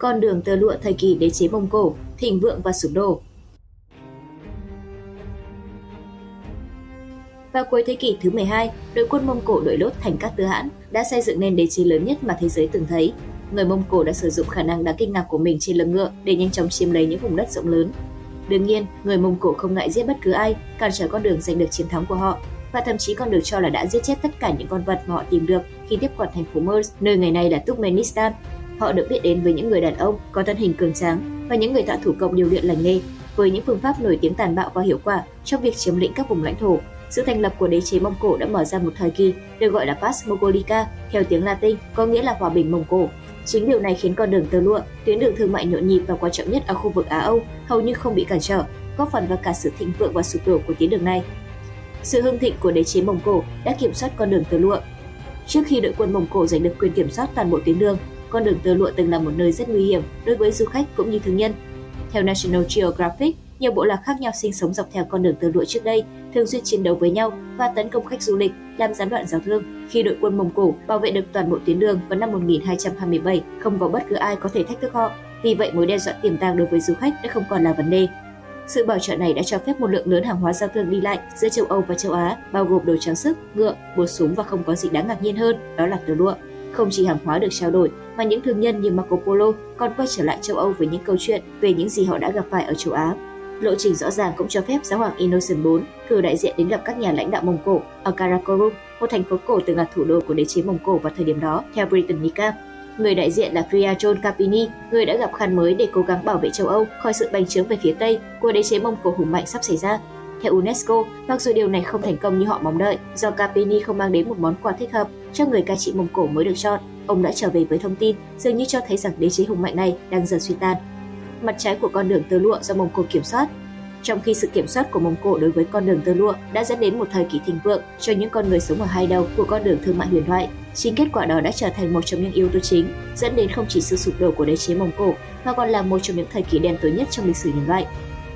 con đường tơ lụa thời kỳ đế chế Mông Cổ, thịnh vượng và sụp đổ. Vào cuối thế kỷ thứ 12, đội quân Mông Cổ đội lốt Thành Cát Tư Hãn đã xây dựng nên đế chế lớn nhất mà thế giới từng thấy. Người Mông Cổ đã sử dụng khả năng đáng kinh ngạc của mình trên lưng ngựa để nhanh chóng chiếm lấy những vùng đất rộng lớn. Đương nhiên, người Mông Cổ không ngại giết bất cứ ai, cản trở con đường giành được chiến thắng của họ, và thậm chí còn được cho là đã giết chết tất cả những con vật mà họ tìm được khi tiếp quản thành phố Merv, nơi ngày nay là Turkmenistan. Họ được biết đến với những người đàn ông có thân hình cường tráng và những người thợ thủ công điêu luyện lành nghề, với những phương pháp nổi tiếng tàn bạo và hiệu quả trong việc chiếm lĩnh các vùng lãnh thổ. Sự thành lập của đế chế Mông Cổ đã mở ra một thời kỳ được gọi là Pax Mongolica, theo tiếng Latin có nghĩa là hòa bình Mông Cổ. Chính điều này khiến con đường tơ lụa, tuyến đường thương mại nhộn nhịp và quan trọng nhất ở khu vực Á-Âu, hầu như không bị cản trở, góp phần vào cả sự thịnh vượng và sụp đổ của tuyến đường này. Sự hưng thịnh của đế chế Mông Cổ đã kiểm soát con đường tơ lụa. Trước khi đội quân Mông Cổ giành được quyền kiểm soát toàn bộ tuyến đường, con đường tơ lụa từng là một nơi rất nguy hiểm đối với du khách cũng như thương nhân. Theo National Geographic, nhiều bộ lạc khác nhau sinh sống dọc theo con đường tơ lụa trước đây, thường xuyên chiến đấu với nhau và tấn công khách du lịch, làm gián đoạn giao thương. Khi đội quân Mông Cổ bảo vệ được toàn bộ tuyến đường vào năm 1227, không có bất cứ ai có thể thách thức họ. Vì vậy, mối đe dọa tiềm tàng đối với du khách đã không còn là vấn đề. Sự bảo trợ này đã cho phép một lượng lớn hàng hóa giao thương đi lại giữa châu Âu và châu Á, bao gồm đồ trang sức, ngựa, bột súng và không có gì đáng ngạc nhiên hơn, đó là tơ lụa. Không chỉ hàng hóa được trao đổi, mà những thương nhân như Marco Polo còn quay trở lại châu Âu với những câu chuyện về những gì họ đã gặp phải ở châu Á. Lộ trình rõ ràng cũng cho phép giáo hoàng Innocent IV cử đại diện đến gặp các nhà lãnh đạo Mông Cổ ở Karakorum, một thành phố cổ từng là thủ đô của đế chế Mông Cổ vào thời điểm đó, theo Britannica. Người đại diện là Friar John Capini, người đã gặp khăn mới để cố gắng bảo vệ châu Âu khỏi sự bành trướng về phía Tây của đế chế Mông Cổ hùng mạnh sắp xảy ra. Theo UNESCO, mặc dù điều này không thành công như họ mong đợi, do Capini không mang đến một món quà thích hợp cho người cai trị Mông Cổ mới được chọn, ông đã trở về với thông tin dường như cho thấy rằng đế chế hùng mạnh này đang dần suy tan. Mặt trái của con đường tơ lụa do Mông Cổ kiểm soát. Trong khi sự kiểm soát của Mông Cổ đối với con đường tơ lụa đã dẫn đến một thời kỳ thịnh vượng cho những con người sống ở hai đầu của con đường thương mại huyền thoại, chính kết quả đó đã trở thành một trong những yếu tố chính dẫn đến không chỉ sự sụp đổ của đế chế Mông Cổ mà còn là một trong những thời kỳ đen tối nhất trong lịch sử nhân loại.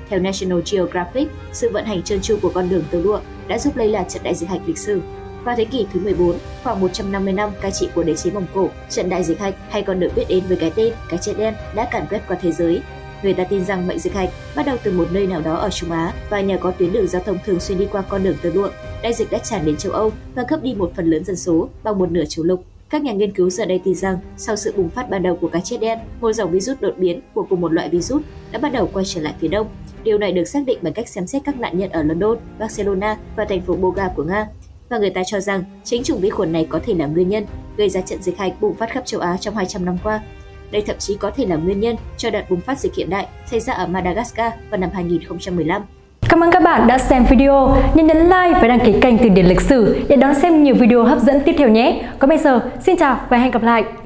Theo National Geographic, sự vận hành trơn tru của con đường tơ lụa đã giúp lây lan trận đại dịch hạch lịch sử. Vào thế kỷ thứ 14, khoảng 150 năm cai trị của đế chế Mông Cổ, trận đại dịch hạch hay còn được biết đến với cái tên cái chết đen đã càn quét qua thế giới. Người ta tin rằng bệnh dịch hạch bắt đầu từ một nơi nào đó ở Trung Á và nhờ có tuyến đường giao thông thường xuyên đi qua con đường tơ lụa, đại dịch đã tràn đến châu Âu và cướp đi một phần lớn dân số, bằng một nửa châu lục. Các nhà nghiên cứu giờ đây tin rằng sau sự bùng phát ban đầu của cái chết đen, một dòng virus đột biến của cùng một loại virus đã bắt đầu quay trở lại phía đông. Điều này được xác định bằng cách xem xét các nạn nhân ở London, Barcelona và thành phố Boga của Nga. Và người ta cho rằng chính chủng vi khuẩn này có thể là nguyên nhân gây ra trận dịch hạch bùng phát khắp châu Á trong 200 năm qua. Đây thậm chí có thể là nguyên nhân cho đợt bùng phát dịch hiện đại xảy ra ở Madagascar vào năm 2015. Cảm ơn các bạn đã xem video. Nhấn like và đăng ký kênh Từ điển lịch sử để đón xem nhiều video hấp dẫn tiếp theo nhé. Còn bây giờ, xin chào và hẹn gặp lại!